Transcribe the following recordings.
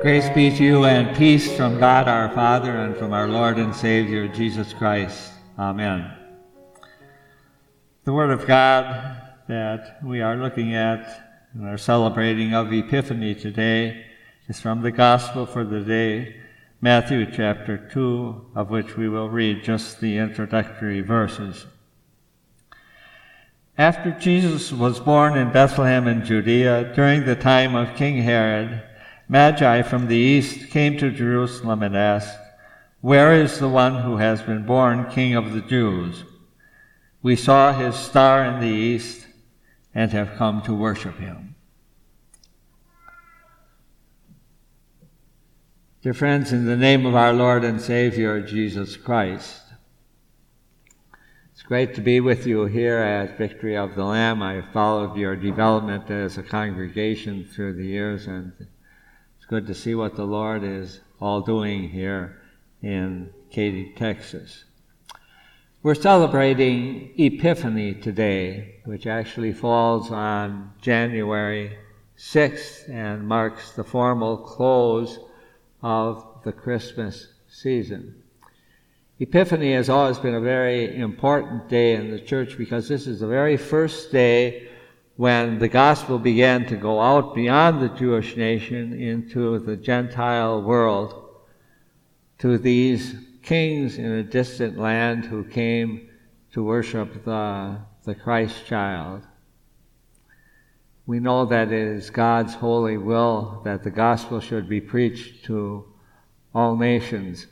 Grace be to you and peace from God our Father and from our Lord and Savior Jesus Christ. Amen. The Word of God that we are looking at and are celebrating of Epiphany today is from the Gospel for the day, Matthew chapter 2, of which we will read just the introductory verses. After Jesus was born in Bethlehem in Judea during the time of King Herod, Magi from the east came to Jerusalem and asked, "Where is the one who has been born King of the Jews? We saw his star in the east and have come to worship him." Dear friends, in the name of our Lord and Savior, Jesus Christ, it's great to be with you here at Victory of the Lamb. I have followed your development as a congregation through the years, and good to see what the Lord is all doing here in Katy, Texas. We're celebrating Epiphany today, which actually falls on January 6th and marks the formal close of the Christmas season. Epiphany has always been a very important day in the church because this is the very first day when the gospel began to go out beyond the Jewish nation into the Gentile world, to these kings in a distant land who came to worship the Christ child. We know that it is God's holy will that the gospel should be preached to all nations.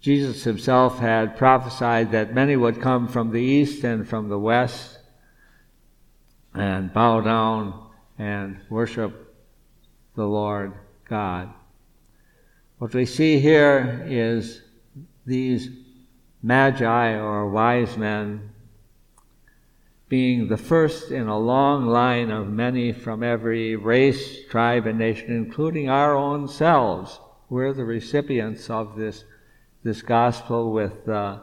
Jesus himself had prophesied that many would come from the east and from the west and bow down and worship the Lord God. What we see here is these Magi, or wise men, being the first in a long line of many from every race, tribe, and nation, including our own selves. We're the recipients of this gospel, with the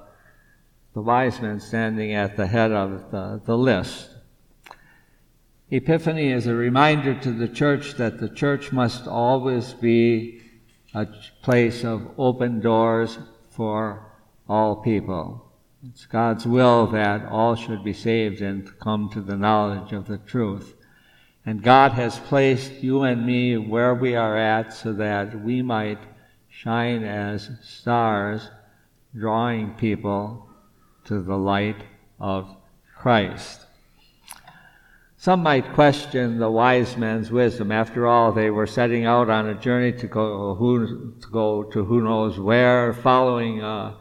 wise men standing at the head of the list. Epiphany is a reminder to the church that the church must always be a place of open doors for all people. It's God's will that all should be saved and come to the knowledge of the truth. And God has placed you and me where we are at so that we might shine as stars, drawing people to the light of Christ. Some might question the wise men's wisdom. After all, they were setting out on a journey to go to who knows where, following a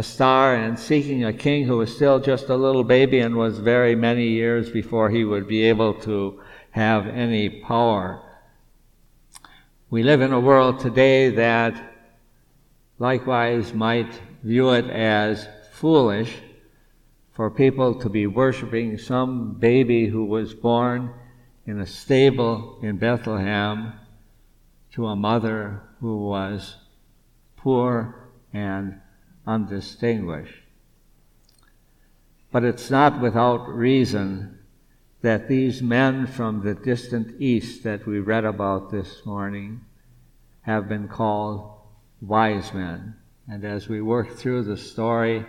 star and seeking a king who was still just a little baby and was very many years before he would be able to have any power. We live in a world today that likewise might view it as foolish for people to be worshiping some baby who was born in a stable in Bethlehem to a mother who was poor and undistinguished. But it's not without reason that these men from the distant east that we read about this morning have been called wise men. And as we work through the story,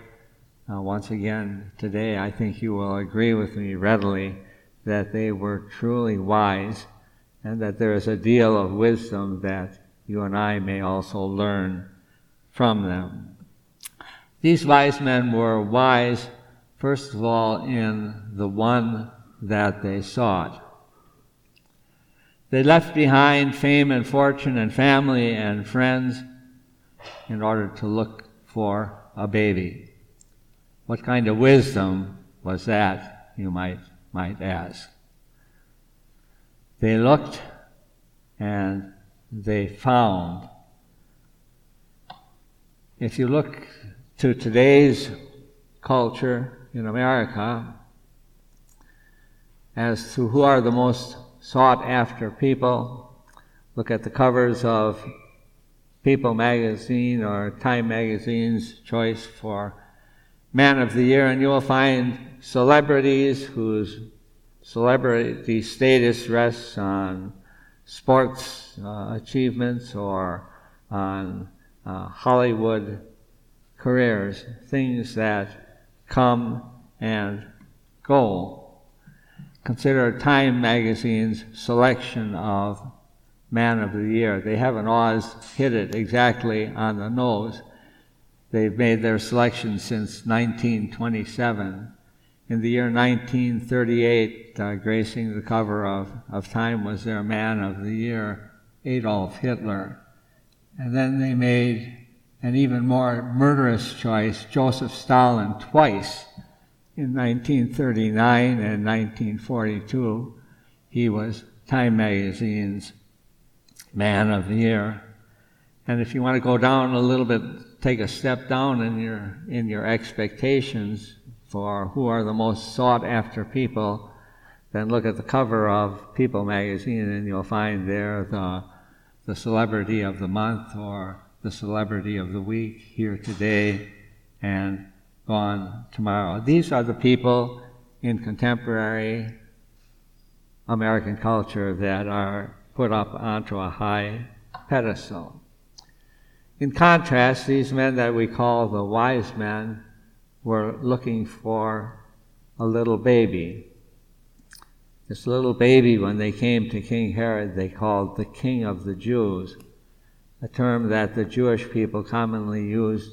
once again today, I think you will agree with me readily that they were truly wise, and that there is a deal of wisdom that you and I may also learn from them. These wise men were wise, first of all, in the one that they sought. They left behind fame and fortune and family and friends in order to look for a baby. What kind of wisdom was that, you might ask? They looked and they found. If you look to today's culture in America as to who are the most sought-after people, look at the covers of People magazine or Time magazine's choice for Man of the Year, and you will find celebrities whose celebrity status rests on sports achievements or on Hollywood careers, things that come and go. Consider Time magazine's selection of Man of the Year. They haven't always hit it exactly on the nose. They've made their selection since 1927. In the year 1938, gracing the cover of Time was their Man of the Year, Adolf Hitler. And then they made an even more murderous choice, Joseph Stalin, twice. In 1939 and 1942, he was Time magazine's Man of the Year. And if you want to go down a little bit, take a step down in your expectations for who are the most sought-after people, then look at the cover of People magazine, and you'll find there the celebrity of the month or the celebrity of the week, here today and gone tomorrow. These are the people in contemporary American culture that are put up onto a high pedestal. In contrast, these men that we call the wise men were looking for a little baby. This little baby, when they came to King Herod, they called the King of the Jews, a term that the Jewish people commonly used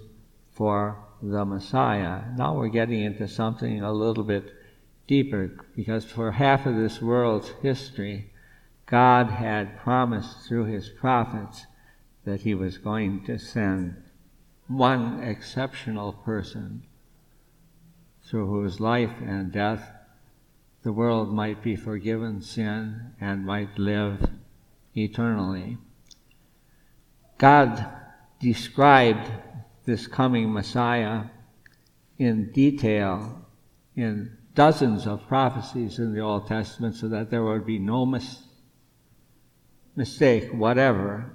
for the Messiah. Now we're getting into something a little bit deeper, because for half of this world's history, God had promised through his prophets that he was going to send one exceptional person through whose life and death the world might be forgiven sin and might live eternally. God described this coming Messiah in detail in dozens of prophecies in the Old Testament, so that there would be no mistake whatever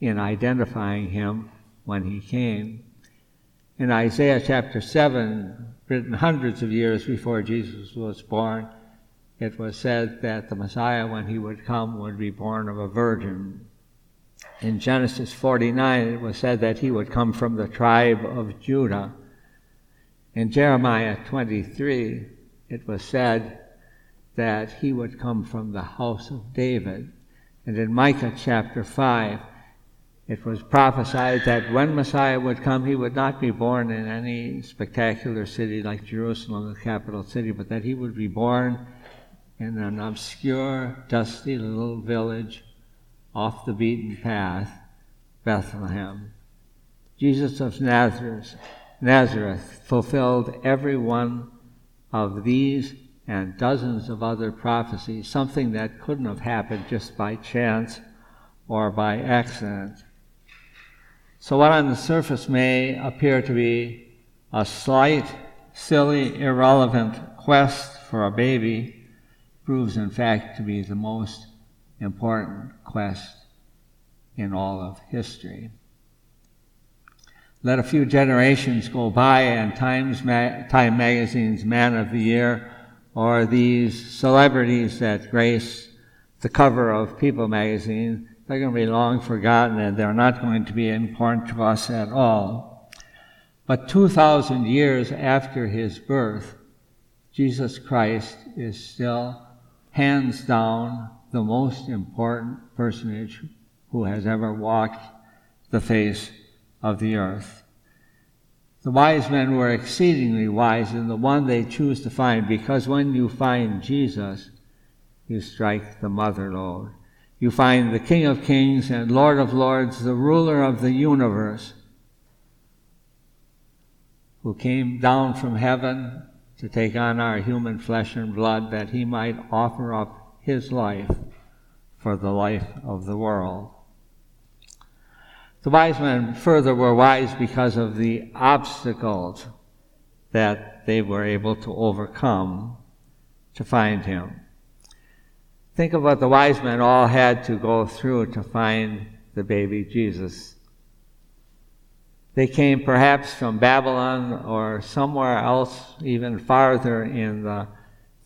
in identifying him when he came. In Isaiah chapter 7, written hundreds of years before Jesus was born, it was said that the Messiah, when he would come, would be born of a virgin. In Genesis 49, it was said that he would come from the tribe of Judah. In Jeremiah 23, it was said that he would come from the house of David. And in Micah chapter 5, it was prophesied that when Messiah would come, he would not be born in any spectacular city like Jerusalem, the capital city, but that he would be born in an obscure, dusty little village off the beaten path, Bethlehem. Jesus of Nazareth fulfilled every one of these and dozens of other prophecies, something that couldn't have happened just by chance or by accident. So what on the surface may appear to be a slight, silly, irrelevant quest for a baby proves in fact to be the most important quest in all of history. Let a few generations go by and Time magazine's Man of the Year, or these celebrities that grace the cover of People magazine, they're going to be long forgotten, and they're not going to be important to us at all. But 2,000 years after his birth, Jesus Christ is still, hands down, the most important personage who has ever walked the face of the earth. The wise men were exceedingly wise in the one they choose to find, because when you find Jesus, you strike the mother lode. You find the King of Kings and Lord of Lords, the ruler of the universe, who came down from heaven to take on our human flesh and blood, that he might offer up his life for the life of the world. The wise men further were wise because of the obstacles that they were able to overcome to find him. Think of what the wise men all had to go through to find the baby Jesus. They came perhaps from Babylon or somewhere else, even farther in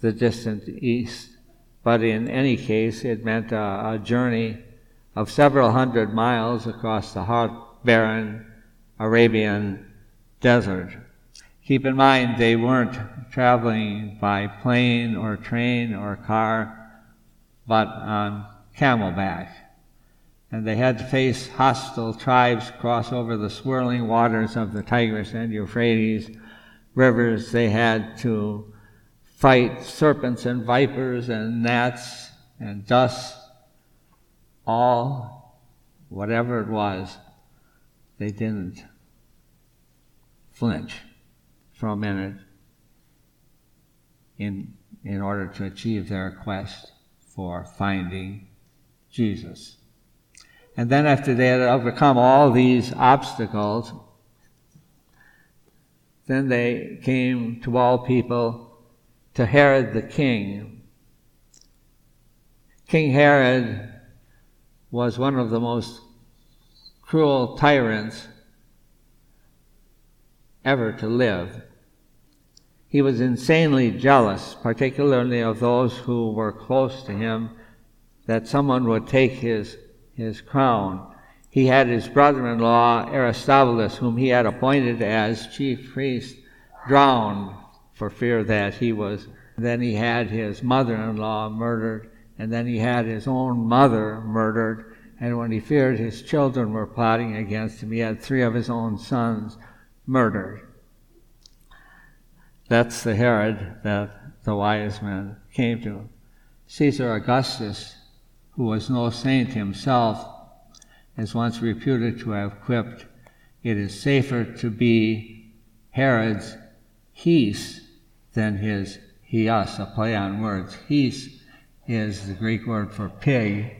the distant east. But in any case, it meant a journey of several hundred miles across the hot, barren Arabian desert. Keep in mind, they weren't traveling by plane or train or car, but on camelback. And they had to face hostile tribes, cross over the swirling waters of the Tigris and Euphrates rivers. They had to fight serpents and vipers and gnats and dust, all, whatever it was, they didn't flinch for a minute in order to achieve their quest for finding Jesus. And then after they had overcome all these obstacles, then they came to all people to Herod the king. King Herod was one of the most cruel tyrants ever to live. He was insanely jealous, particularly of those who were close to him, that someone would take his crown. He had his brother-in-law, Aristobulus, whom he had appointed as chief priest, drowned for fear that he was. Then he had his mother-in-law murdered, and then he had his own mother murdered, and when he feared his children were plotting against him, he had three of his own sons murdered. That's the Herod that the wise men came to. Caesar Augustus, who was no saint himself, is once reputed to have quipped, "It is safer to be Herod's hees than his hias," a play on words. Hees is the Greek word for pig.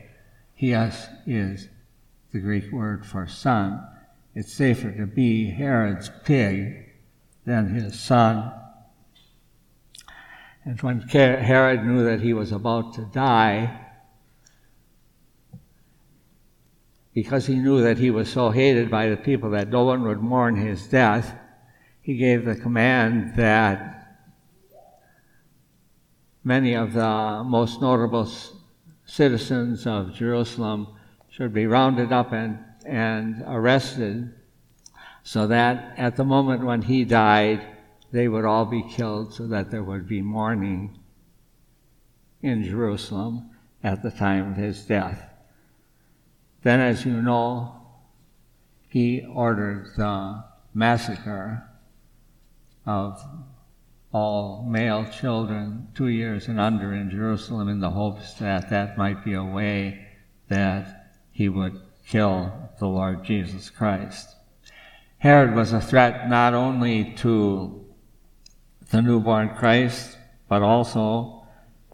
Hias is the Greek word for son. It's safer to be Herod's pig than his son. And when Herod knew that he was about to die, because he knew that he was so hated by the people that no one would mourn his death, he gave the command that many of the most notable citizens of Jerusalem should be rounded up and arrested, so that at the moment when he died, they would all be killed so that there would be mourning in Jerusalem at the time of his death. Then, as you know, he ordered the massacre of all male children 2 years and under in Jerusalem, in the hopes that that might be a way that he would kill the Lord Jesus Christ. Herod was a threat not only to the newborn Christ, but also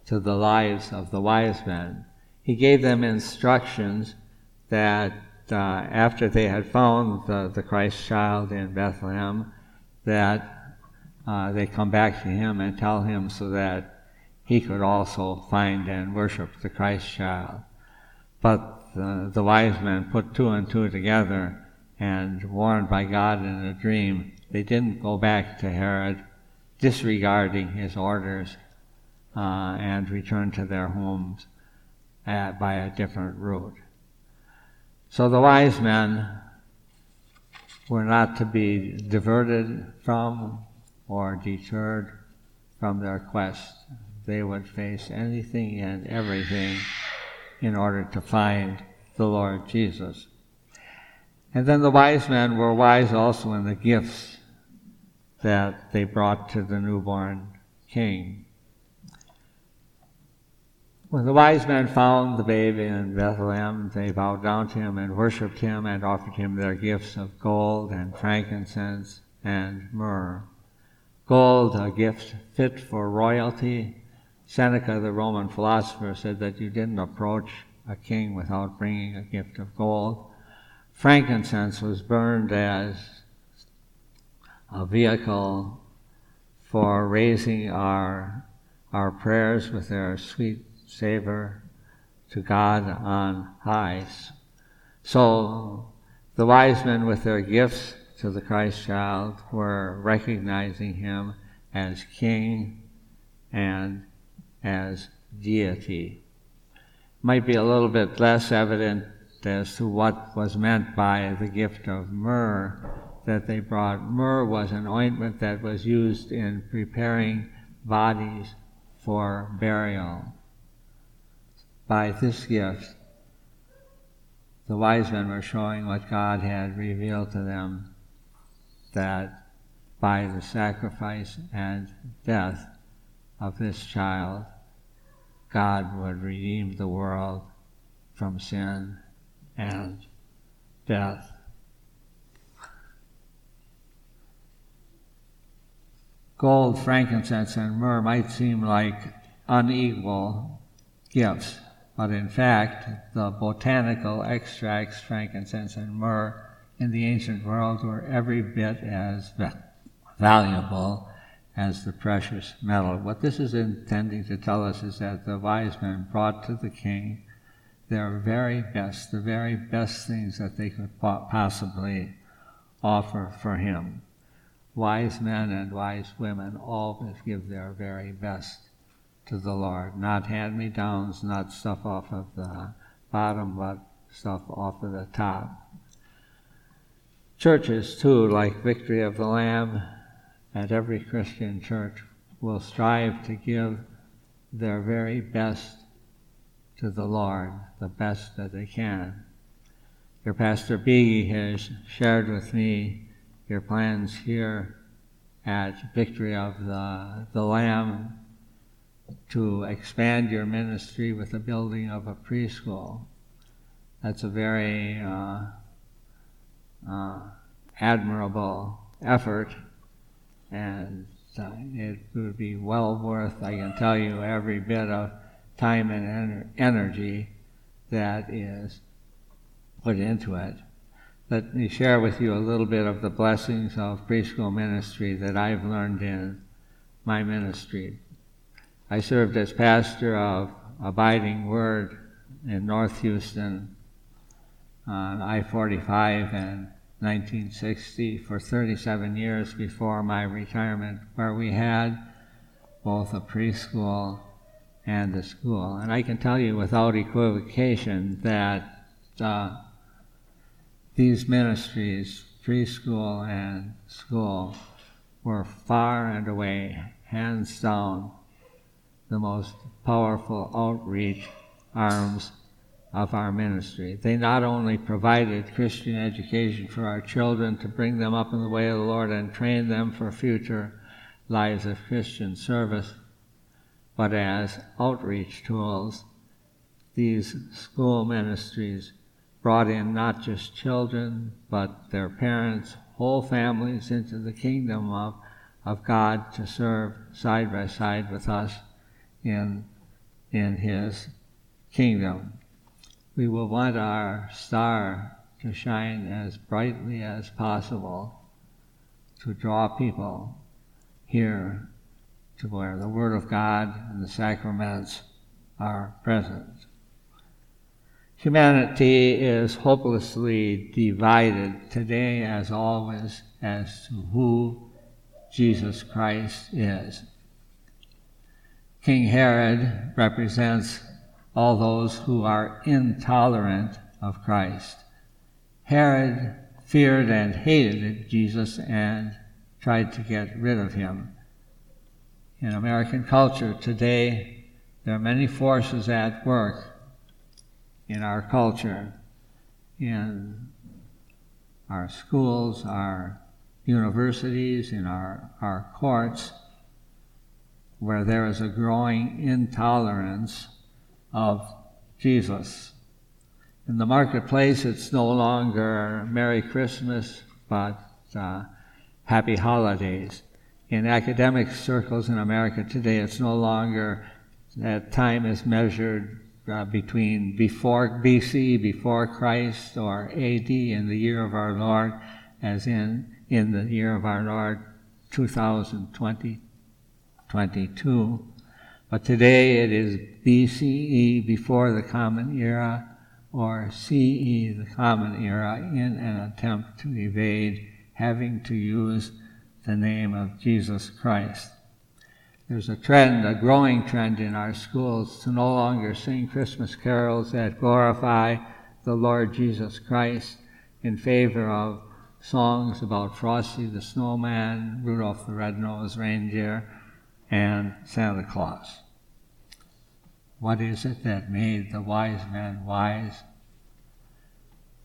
to the lives of the wise men. He gave them instructions that after they had found the Christ child in Bethlehem, that they come back to him and tell him so that he could also find and worship the Christ child. But the wise men put two and two together, and warned by God in a dream, they didn't go back to Herod, disregarding his orders, and returned to their homes by a different route. So the wise men were not to be diverted from or deterred from their quest. They would face anything and everything in order to find the Lord Jesus. And then the wise men were wise also in the gifts that they brought to the newborn king. When the wise men found the babe in Bethlehem, they bowed down to him and worshipped him and offered him their gifts of gold and frankincense and myrrh. Gold, a gift fit for royalty. Seneca, the Roman philosopher, said that you didn't approach a king without bringing a gift of gold. Frankincense was burned as a vehicle for raising our prayers with their sweet savor to God on highs. So the wise men with their gifts to the Christ child were recognizing him as king and as deity. Might be a little bit less evident as to what was meant by the gift of myrrh that they brought. Myrrh was an ointment that was used in preparing bodies for burial. By this gift, the wise men were showing what God had revealed to them, that by the sacrifice and death of this child, God would redeem the world from sin and death. Gold, frankincense, and myrrh might seem like unequal gifts, but in fact, the botanical extracts, frankincense and myrrh, in the ancient world were every bit as valuable as the precious metal. What this is intending to tell us is that the wise men brought to the king their very best, the very best things that they could possibly offer for him. Wise men and wise women always give their very best to the Lord. Not hand-me-downs, not stuff off of the bottom, but stuff off of the top. Churches, too, like Victory of the Lamb, and every Christian church will strive to give their very best to the Lord, the best that they can. Your Pastor B.C. has shared with me your plans here at Victory of the Lamb to expand your ministry with the building of a preschool. That's a very admirable effort, and it would be well worth, I can tell you, every bit of time and energy that is put into it. Let me share with you a little bit of the blessings of preschool ministry that I've learned in my ministry. I served as pastor of Abiding Word in North Houston on I-45 in 1960 for 37 years before my retirement, where we had both a preschool and a school. And I can tell you without equivocation that these ministries, preschool and school, were far and away, hands down, the most powerful outreach arms of our ministry. They not only provided Christian education for our children to bring them up in the way of the Lord and train them for future lives of Christian service, but as outreach tools, these school ministries brought in not just children, but their parents, whole families into the kingdom of God to serve side by side with us in his kingdom. We will want our star to shine as brightly as possible to draw people here to where the Word of God and the sacraments are present. Humanity is hopelessly divided today, as always, as to who Jesus Christ is. King Herod represents all those who are intolerant of Christ. Herod feared and hated Jesus and tried to get rid of him. In American culture today, there are many forces at work in our culture, in our schools, our universities, in our courts, where there is a growing intolerance of Jesus. In the marketplace, it's no longer Merry Christmas, but Happy Holidays. In academic circles in America today, it's no longer that time is measured between before B.C., before Christ, or A.D. in the year of our Lord, as in the year of our Lord 2022. But today it is B.C.E., before the Common Era, or C.E., the Common Era, in an attempt to evade having to use the name of Jesus Christ. There's a trend, a growing trend in our schools to no longer sing Christmas carols that glorify the Lord Jesus Christ in favor of songs about Frosty the Snowman, Rudolph the Red-Nosed Reindeer, and Santa Claus. What is it that made the wise men wise?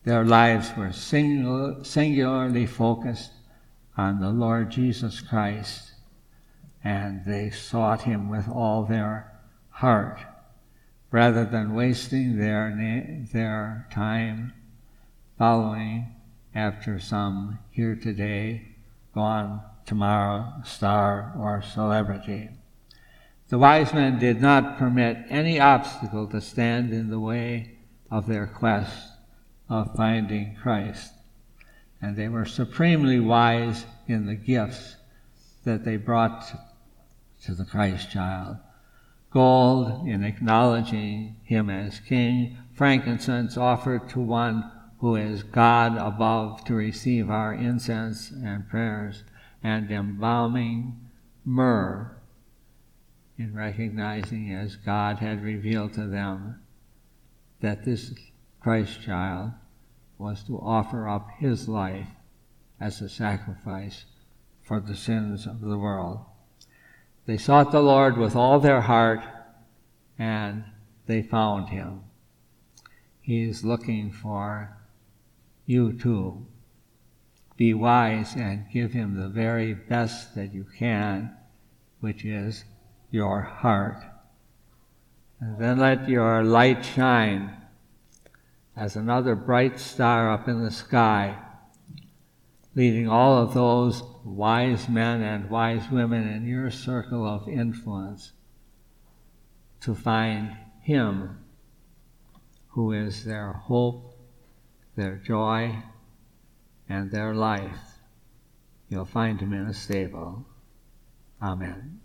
Their lives were singularly focused on the Lord Jesus Christ, and they sought him with all their heart, rather than wasting their time following after some here today, gone tomorrow star or celebrity. The wise men did not permit any obstacle to stand in the way of their quest of finding Christ, and they were supremely wise in the gifts that they brought to the Christ child. Gold in acknowledging him as king, frankincense offered to one who is God above to receive our incense and prayers, and embalming myrrh in recognizing as God had revealed to them that this Christ child was to offer up his life as a sacrifice for the sins of the world. They sought the Lord with all their heart, and they found him. He is looking for you too. Be wise and give him the very best that you can, which is your heart. And then let your light shine as another bright star up in the sky, leading all of those wise men and wise women in your circle of influence to find him who is their hope, their joy, and their life. You'll find him in a stable. Amen.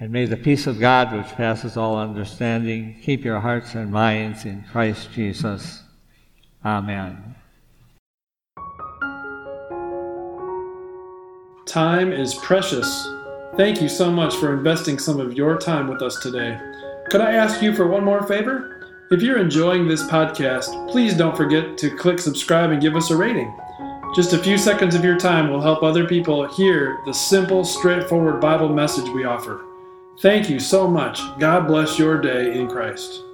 And may the peace of God, which passes all understanding, keep your hearts and minds in Christ Jesus. Amen. Time is precious. Thank you so much for investing some of your time with us today. Could I ask you for one more favor? If you're enjoying this podcast, please don't forget to click subscribe and give us a rating. Just a few seconds of your time will help other people hear the simple, straightforward Bible message we offer. Thank you so much. God bless your day in Christ.